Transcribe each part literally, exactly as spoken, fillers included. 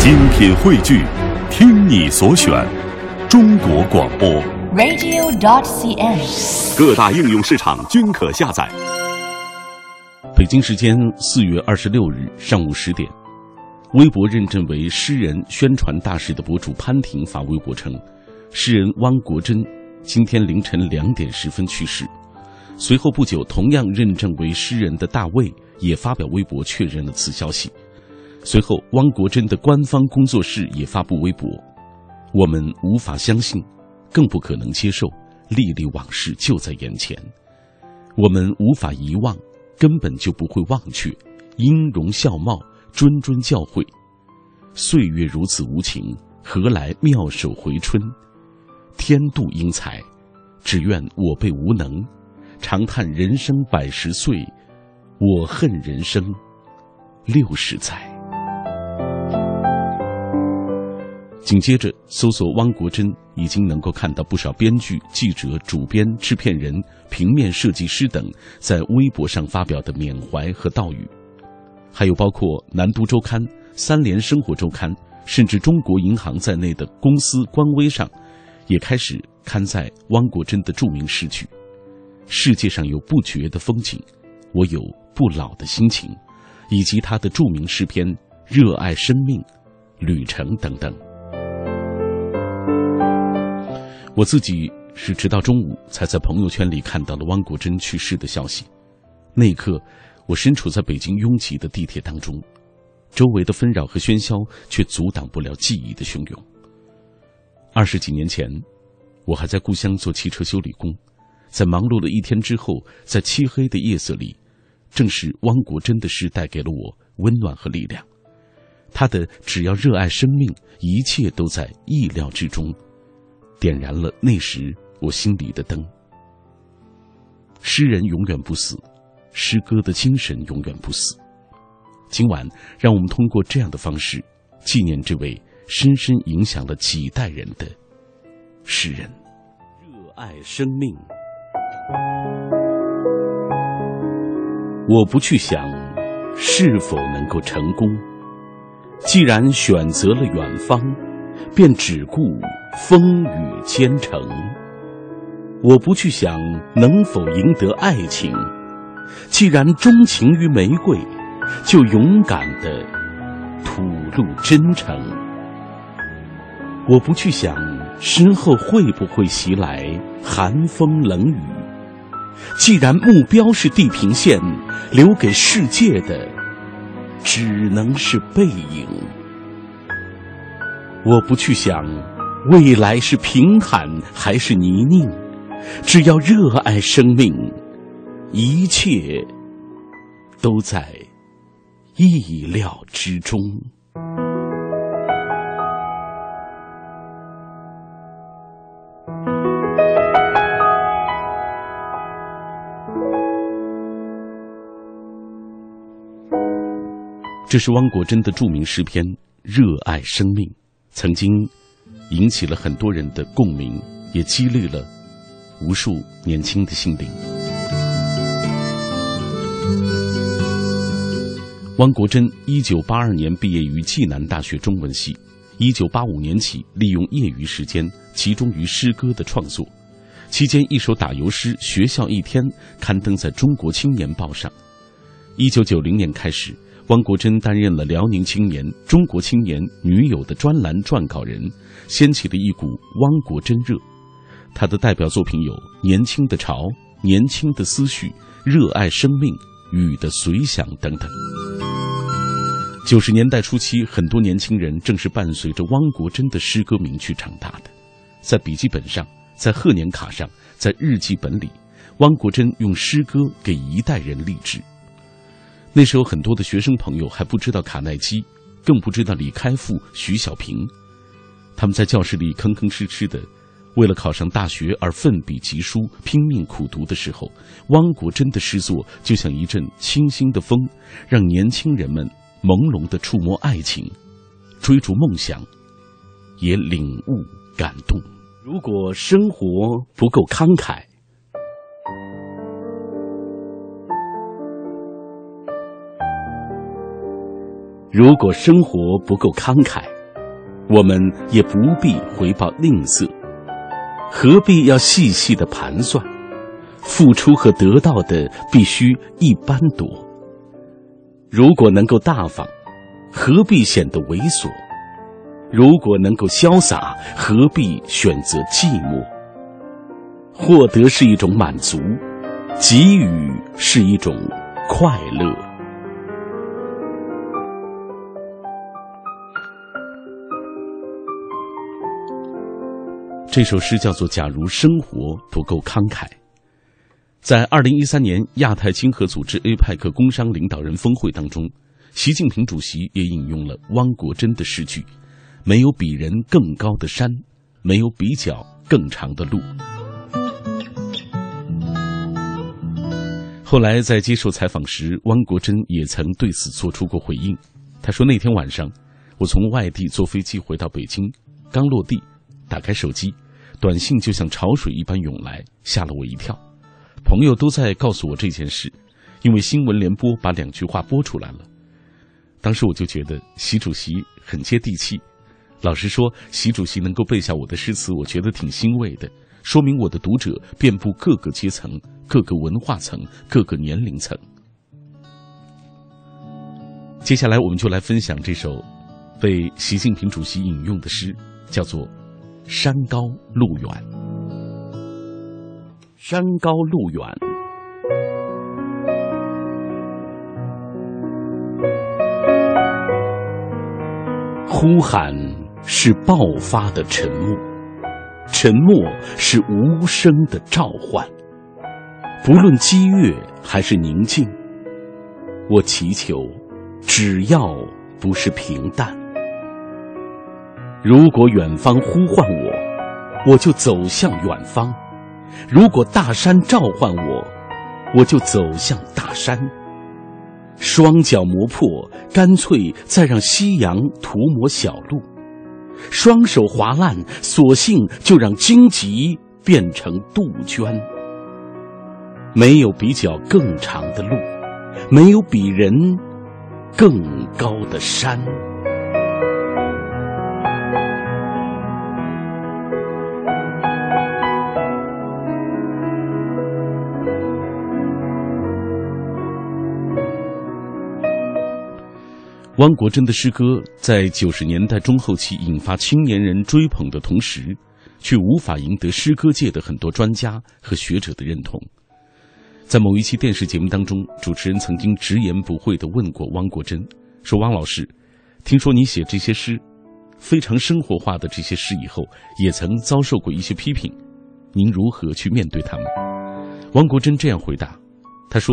精品汇聚，听你所选，中国广播 radio dot c n， 各大应用市场均可下载。北京时间四月二十六日上午十点，微博认证为诗人宣传大使的博主潘婷发微博称，诗人汪国真今天凌晨两点十分去世。随后不久，同样认证为诗人的大卫也发表微博确认了此消息。随后，汪国真的官方工作室也发布微博：“我们无法相信，更不可能接受，历历往事就在眼前。我们无法遗忘，根本就不会忘却。音容笑貌，谆谆教诲。岁月如此无情，何来妙手回春？天妒英才，只怨我辈无能。长叹人生百十岁，我恨人生六十载。”紧接着搜索汪国真，已经能够看到不少编剧、记者、主编、制片人、平面设计师等在微博上发表的缅怀和悼语，还有包括南都周刊、三联生活周刊，甚至中国银行在内的公司官微上也开始刊载汪国真的著名诗句：“世界上有不绝的风景，我有不老的心情”，以及他的著名诗篇《热爱生命》《旅程》等等。我自己是直到中午才在朋友圈里看到了汪国真去世的消息。那一刻，我身处在北京拥挤的地铁当中，周围的纷扰和喧嚣却阻挡不了记忆的汹涌。二十几年前，我还在故乡做汽车修理工，在忙碌了一天之后，在漆黑的夜色里，正是汪国真的诗带给了我温暖和力量。他的“只要热爱生命，一切都在意料之中”点燃了那时我心里的灯。诗人永远不死，诗歌的精神永远不死。今晚，让我们通过这样的方式，纪念这位深深影响了几代人的诗人。热爱生命。我不去想是否能够成功，既然选择了远方，便只顾风雨兼程。我不去想能否赢得爱情，既然钟情于玫瑰，就勇敢地吐露真诚。我不去想身后会不会袭来寒风冷雨，既然目标是地平线，留给世界的只能是背影。我不去想未来是平坦还是泥泞，只要热爱生命，一切都在意料之中。这是汪国真的著名诗篇《热爱生命》，曾经引起了很多人的共鸣，也激励了无数年轻的心灵。汪国真一九八二年毕业于暨南大学中文系，一九八五年起利用业余时间集中于诗歌的创作，期间一首打油诗《学校一天》刊登在《中国青年报》上。一九九零年开始，汪国真担任了辽宁青年、中国青年、女友的专栏撰稿人，掀起了一股汪国真热。他的代表作品有《年轻的潮》《年轻的思绪》《热爱生命》《雨的随想》等等。九十年代初期，很多年轻人正是伴随着汪国真的诗歌名去长大的。在笔记本上，在贺年卡上，在日记本里，汪国真用诗歌给一代人励志。那时候，很多的学生朋友还不知道卡耐基，更不知道李开复、徐小平，他们在教室里吭吭哧哧的，为了考上大学而奋笔疾书、拼命苦读的时候，汪国真的诗作就像一阵清新的风，让年轻人们朦胧地触摸爱情，追逐梦想，也领悟感动。如果生活不够慷慨，如果生活不够慷慨，我们也不必回报吝啬，何必要细细的盘算？付出和得到的必须一般多。如果能够大方，何必显得猥琐？如果能够潇洒，何必选择寂寞？获得是一种满足，给予是一种快乐。这首诗叫做《假如生活不够慷慨》。在二零一三年亚太经合组织 A P E C 工商领导人峰会当中，习近平主席也引用了汪国真的诗句：没有比人更高的山，没有比脚更长的路。后来在接受采访时，汪国真也曾对此做出过回应。他说，那天晚上我从外地坐飞机回到北京，刚落地打开手机，短信就像潮水一般涌来，吓了我一跳。朋友都在告诉我这件事，因为新闻联播把两句话播出来了。当时我就觉得习主席很接地气。老实说，习主席能够背下我的诗词，我觉得挺欣慰的，说明我的读者遍布各个阶层、各个文化层、各个年龄层。接下来我们就来分享这首被习近平主席引用的诗，叫做《山高路远》。山高路远，呼喊是爆发的沉默，沉默是无声的召唤。不论激越还是宁静，我祈求，只要不是平淡。如果远方呼唤我，我就走向远方。如果大山召唤我，我就走向大山。双脚磨破，干脆再让夕阳涂抹小路。双手划烂，索性就让荆棘变成杜鹃。没有比脚更长的路，没有比人更高的山。汪国真的诗歌在九十年代中后期引发青年人追捧的同时，却无法赢得诗歌界的很多专家和学者的认同。在某一期电视节目当中，主持人曾经直言不讳地问过汪国真，说：“汪老师，听说你写这些诗，非常生活化的这些诗以后，也曾遭受过一些批评，您如何去面对他们？”汪国真这样回答，他说：“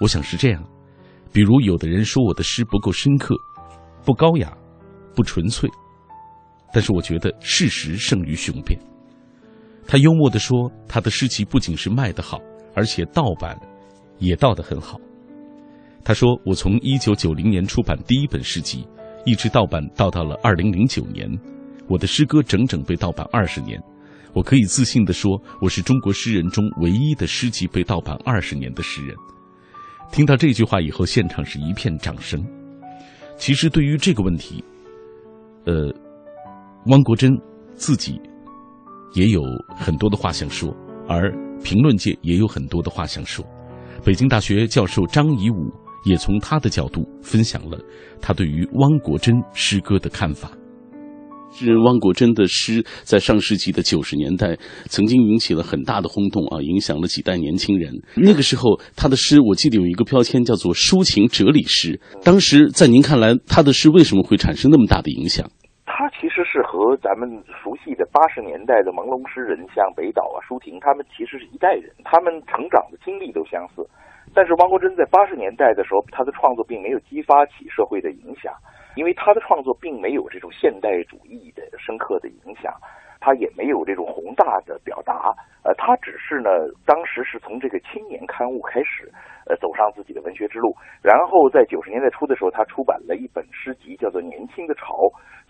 我想是这样。比如有的人说我的诗不够深刻，不高雅，不纯粹，但是我觉得事实胜于雄辩。”他幽默地说，他的诗集不仅是卖得好，而且盗版也盗得很好。他说，我从一九九零年出版第一本诗集，一直盗版盗到了二零零九年，我的诗歌整整被盗版二十年。我可以自信地说，我是中国诗人中唯一的诗集被盗版二十年的诗人。听到这句话以后，现场是一片掌声。其实对于这个问题，呃，汪国真自己也有很多的话想说，而评论界也有很多的话想说。北京大学教授张以武也从他的角度分享了他对于汪国真诗歌的看法。诗人汪国真的诗在上世纪的九十年代曾经引起了很大的轰动啊，影响了几代年轻人。那个时候他的诗，我记得有一个标签叫做抒情哲理诗。当时在您看来，他的诗为什么会产生那么大的影响？他其实是和咱们熟悉的八十年代的朦胧诗人，像北岛啊、舒婷，他们其实是一代人，他们成长的经历都相似。但是汪国真在八十年代的时候，他的创作并没有激发起社会的影响。因为他的创作并没有这种现代主义的深刻的影响，他也没有这种宏大的表达，呃，他只是呢，当时是从这个青年刊物开始，呃，走上自己的文学之路。然后在九十年代初的时候，他出版了一本诗集，叫做《年轻的潮》。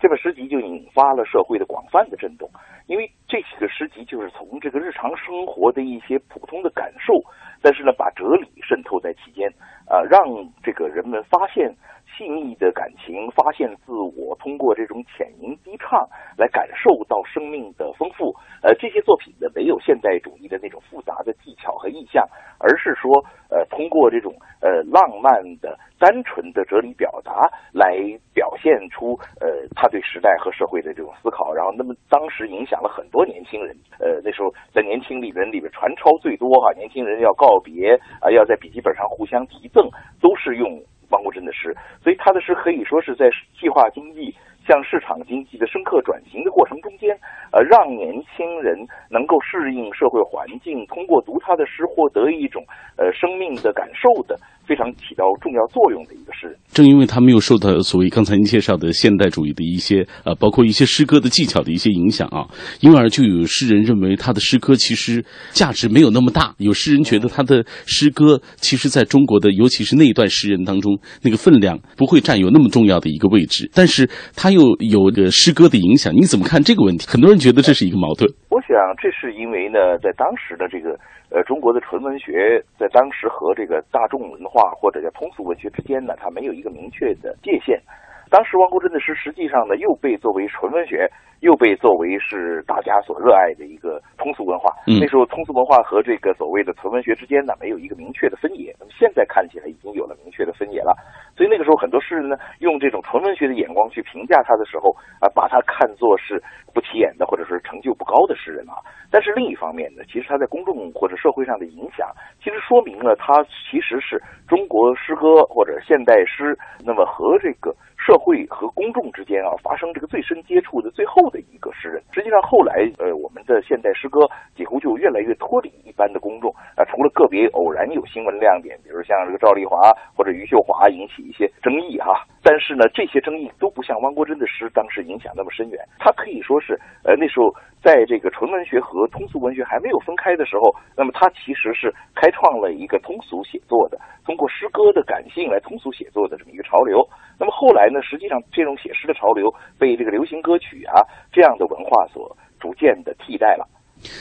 这本诗集就引发了社会的广泛的震动，因为这几个诗集就是从这个日常生活的一些普通的感受，但是呢，把哲理渗透在其间，呃，让这个人们发现细腻的感情，发现自我，通过这种浅吟低唱来感受到生命的丰富。呃，这些作品呢，没有现代主义的那种复杂的技巧和意象，而是说，呃，通过这种呃浪漫的、单纯的哲理表达来表现出呃他对时代和社会的这种思考。然后，那么当时影响了很多年轻人。呃，那时候在年轻人里面传抄最多哈、啊，年轻人要告别啊、呃，要在笔记本上互相提赠，都是用王国珍的诗，所以他的诗可以说是在计划经济向市场经济的深刻转型的过程中间，呃，让年轻人能够适应社会环境，通过读他的诗获得一种呃生命的感受的，非常起到重要作用的一个诗人。正因为他没有受到所谓刚才您介绍的现代主义的一些呃，包括一些诗歌的技巧的一些影响啊，因而就有诗人认为他的诗歌其实价值没有那么大，有诗人觉得他的诗歌其实在中国的，尤其是那一段诗人当中那个分量不会占有那么重要的一个位置，但是他又有着诗歌的影响，你怎么看这个问题？很多人觉得这是一个矛盾。我想这是因为呢，在当时的这个呃中国的纯文学，在当时和这个大众文化或者叫通俗文学之间呢，它没有一个明确的界限。当时王国珍的诗实际上呢，又被作为纯文学，又被作为是大家所热爱的一个通俗文化。那时候通俗文化和这个所谓的纯文学之间呢，没有一个明确的分野。那么现在看起来已经有了明确的分野了。所以那个时候很多诗人呢，用这种纯文学的眼光去评价他的时候啊，把他看作是不起眼的或者是成就不高的诗人啊。但是另一方面呢，其实他在公众或者社会上的影响，其实说明了他其实是中国诗歌或者现代诗，那么和这个社会和公众之间啊发生这个最深接触的最后的一个诗人。实际上后来呃我们的现代诗歌几乎就越来越脱离一般的公众啊、呃，除了个别偶然有新闻亮点，比如像这个赵丽华或者余秀华引起一些争议哈、啊，但是呢这些争议都不像汪国真的诗当时影响那么深远。他可以说是呃那时候在这个纯文学和通俗文学还没有分开的时候，那么他其实是开创了一个通俗写作的，通过诗歌的感性来通俗写作的这么一个潮流。那么后来呢，实际上这种写诗的潮流被这个流行歌曲啊这样的文化所逐渐的替代了。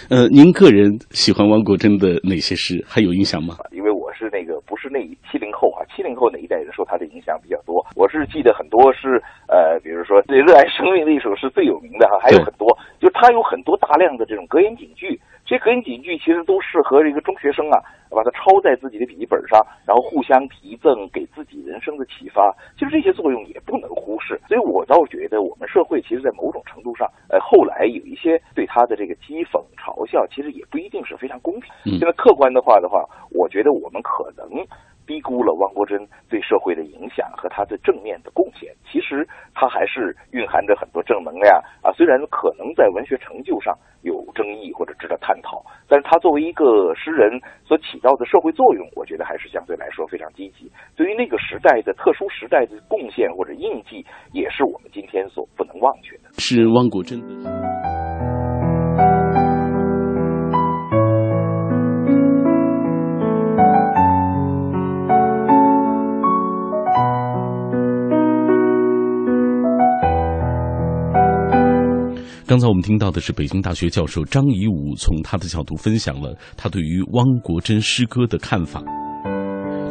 呃，您个人喜欢汪国真的哪些诗？还有印象吗？因为我是那个不是那七零后啊，七零后那一代人受他的影响比较多。我是记得很多是呃，比如说《热爱生命》那一首是最有名的哈，还有很多，就是他有很多大量的这种格言警句。这格言警句其实都适合这个中学生啊，把它抄在自己的笔记本上，然后互相提赠，给自己人生的启发。其实这些作用也不能忽视。所以我倒觉得我们社会其实在某种程度上，呃，后来有一些对他的这个讥讽嘲笑，其实也不一定是非常公平。现在客观的话的话，我觉得我们可能低估了汪国真对社会的影响和他的正面的贡献。其实他还是蕴含着很多正能量啊，虽然可能在文学成就上有争议或者值得探讨，但是他作为一个诗人所起到的社会作用，我觉得还是相对来说非常积极。对于那个时代的特殊时代的贡献或者印记，也是我们今天所不能忘却的。诗人汪国真的刚才我们听到的是北京大学教授张以武从他的角度分享了他对于汪国真诗歌的看法。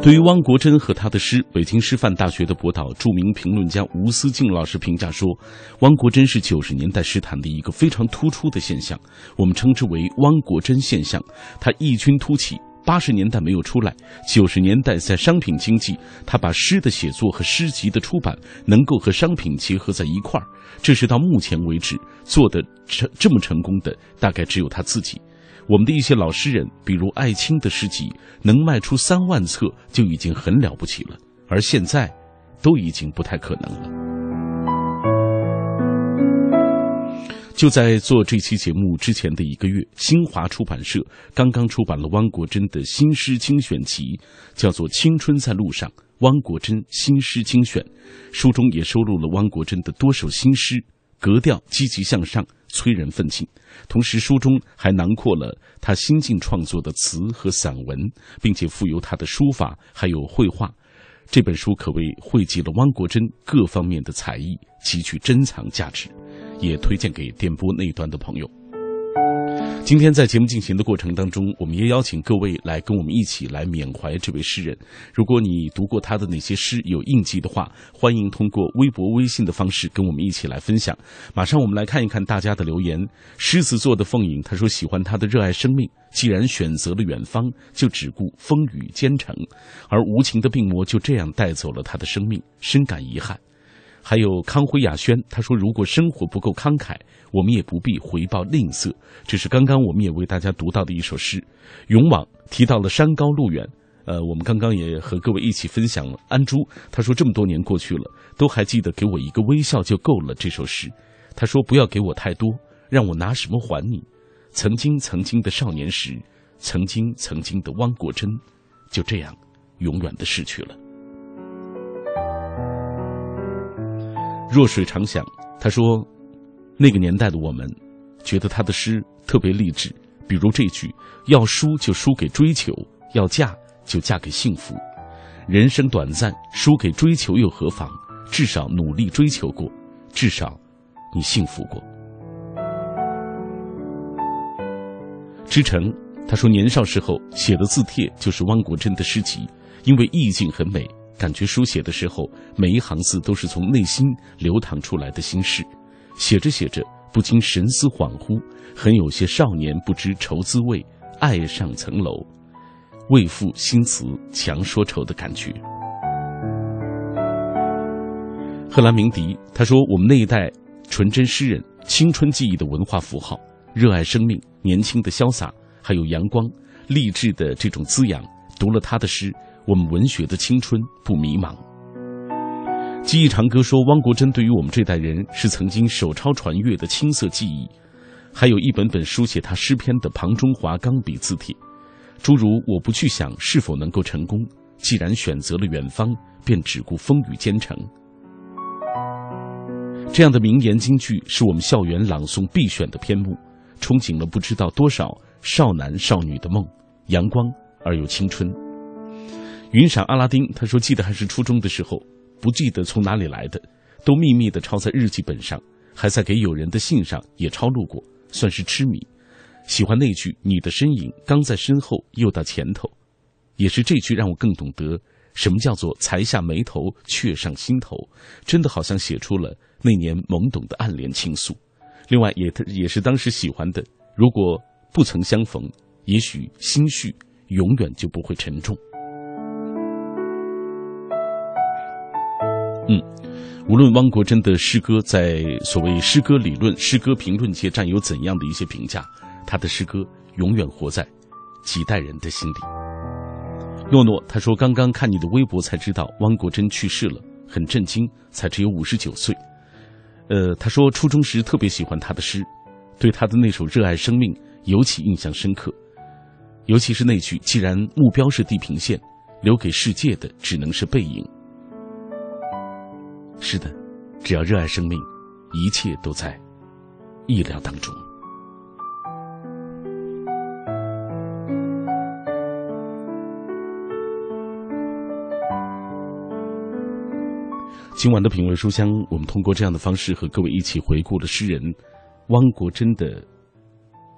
对于汪国真和他的诗，北京师范大学的博导、著名评论家吴思静老师评价说，汪国真是九十年代诗坛的一个非常突出的现象，我们称之为汪国真现象。他异军突起，八十年代没有出来，九十年代在商品经济，他把诗的写作和诗集的出版能够和商品结合在一块儿，这是到目前为止做的这么成功的，大概只有他自己。我们的一些老诗人，比如艾青的诗集能卖出三万册就已经很了不起了，而现在都已经不太可能了。就在做这期节目之前的一个月，新华出版社刚刚出版了汪国真的新诗精选集，叫做《青春在路上》，汪国真新诗精选。书中也收录了汪国真的多首新诗，格调积极向上，催人奋进。同时书中还囊括了他新近创作的词和散文，并且附有他的书法还有绘画。这本书可谓汇集了汪国真各方面的才艺，极具珍藏价值，也推荐给电波那一端的朋友。今天在节目进行的过程当中，我们也邀请各位来跟我们一起来缅怀这位诗人。如果你读过他的哪些诗有印记的话，欢迎通过微博微信的方式跟我们一起来分享。马上我们来看一看大家的留言。狮子座的凤影他说，喜欢他的热爱生命，既然选择了远方，就只顾风雨兼程，而无情的病魔就这样带走了他的生命，深感遗憾。还有康辉雅轩他说，如果生活不够慷慨，我们也不必回报吝啬。这是刚刚我们也为大家读到的一首诗。勇往提到了山高路远，呃，我们刚刚也和各位一起分享了。安珠他说，这么多年过去了，都还记得给我一个微笑就够了这首诗。他说，不要给我太多，让我拿什么还你？曾经曾经的少年时，曾经曾经的汪国真，就这样永远的逝去了。弱水长想他说，那个年代的我们觉得他的诗特别励志，比如这句，要输就输给追求，要嫁就嫁给幸福，人生短暂，输给追求又何妨，至少努力追求过，至少你幸福过。知成他说，年少时候写的字帖就是汪国真的诗集，因为意境很美，感觉书写的时候每一行字都是从内心流淌出来的心事，写着写着不禁神思恍惚，很有些少年不知愁滋味，爱上层楼，为赋新词强说愁的感觉。贺兰鸣笛他说，我们那一代纯真诗人，青春记忆的文化符号，热爱生命，年轻的潇洒，还有阳光励志的这种滋养，读了他的诗，我们文学的青春不迷茫。记忆长歌说，汪国真对于我们这代人是曾经手抄传阅的青涩记忆，还有一本本书写他诗篇的庞中华钢笔字帖，诸如我不去想是否能够成功，既然选择了远方，便只顾风雨兼程。这样的名言金句是我们校园朗诵必选的篇目，憧憬了不知道多少少男少女的梦，阳光而又青春。云闪阿拉丁他说，记得还是初中的时候，不记得从哪里来的，都秘密地抄在日记本上，还在给友人的信上也抄录过，算是痴迷。喜欢那句，你的身影刚在身后又到前头，也是这句让我更懂得什么叫做才下眉头却上心头，真的好像写出了那年懵懂的暗恋倾诉。另外也也是当时喜欢的，如果不曾相逢，也许心绪永远就不会沉重。嗯，无论汪国真的诗歌在所谓诗歌理论、诗歌评论界占有怎样的一些评价，他的诗歌永远活在几代人的心里。诺诺他说，刚刚看你的微博才知道汪国真去世了，很震惊，才只有五十九岁。呃，他说初中时特别喜欢他的诗，对他的那首热爱生命尤其印象深刻，尤其是那句，既然目标是地平线，留给世界的只能是背影。是的，只要热爱生命，一切都在意料当中。今晚的品味书香，我们通过这样的方式和各位一起回顾了诗人汪国真的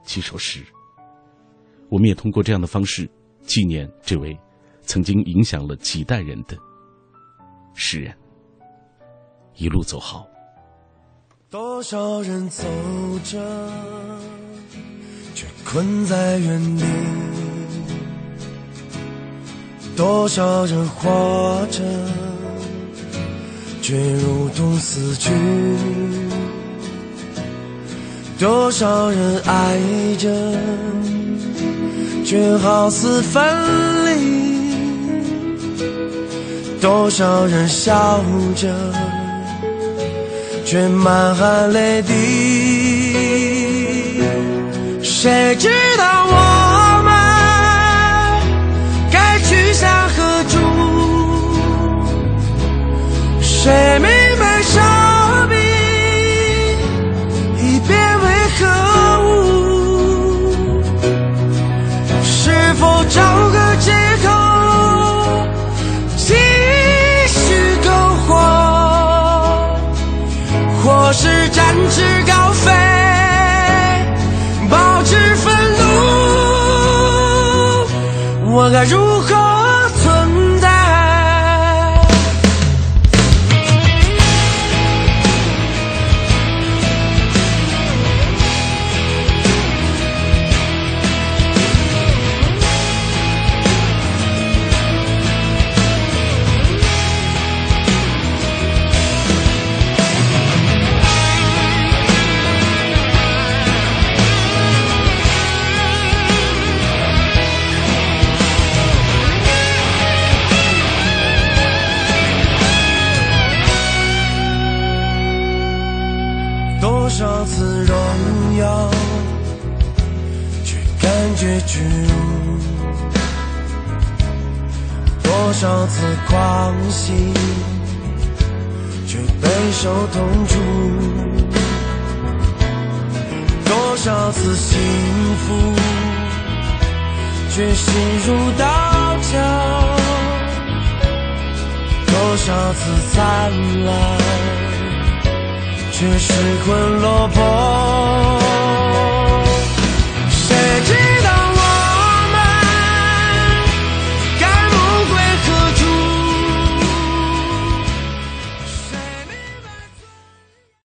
几首诗，我们也通过这样的方式纪念这位曾经影响了几代人的诗人。一路走好。多少人走着，却困在原地，多少人活着，却如同死去，多少人爱着，却好似分离，多少人笑着，却满含泪滴，谁知道我们该去向何处？谁明白生命已变为何物？是否找个借口？或是展翅高飞，保持。我该如何存在？多少次荣耀，却感觉虚无；多少次狂喜，却备受痛楚；多少次幸福，却心如刀绞；多少次灿烂，却失魂落魄。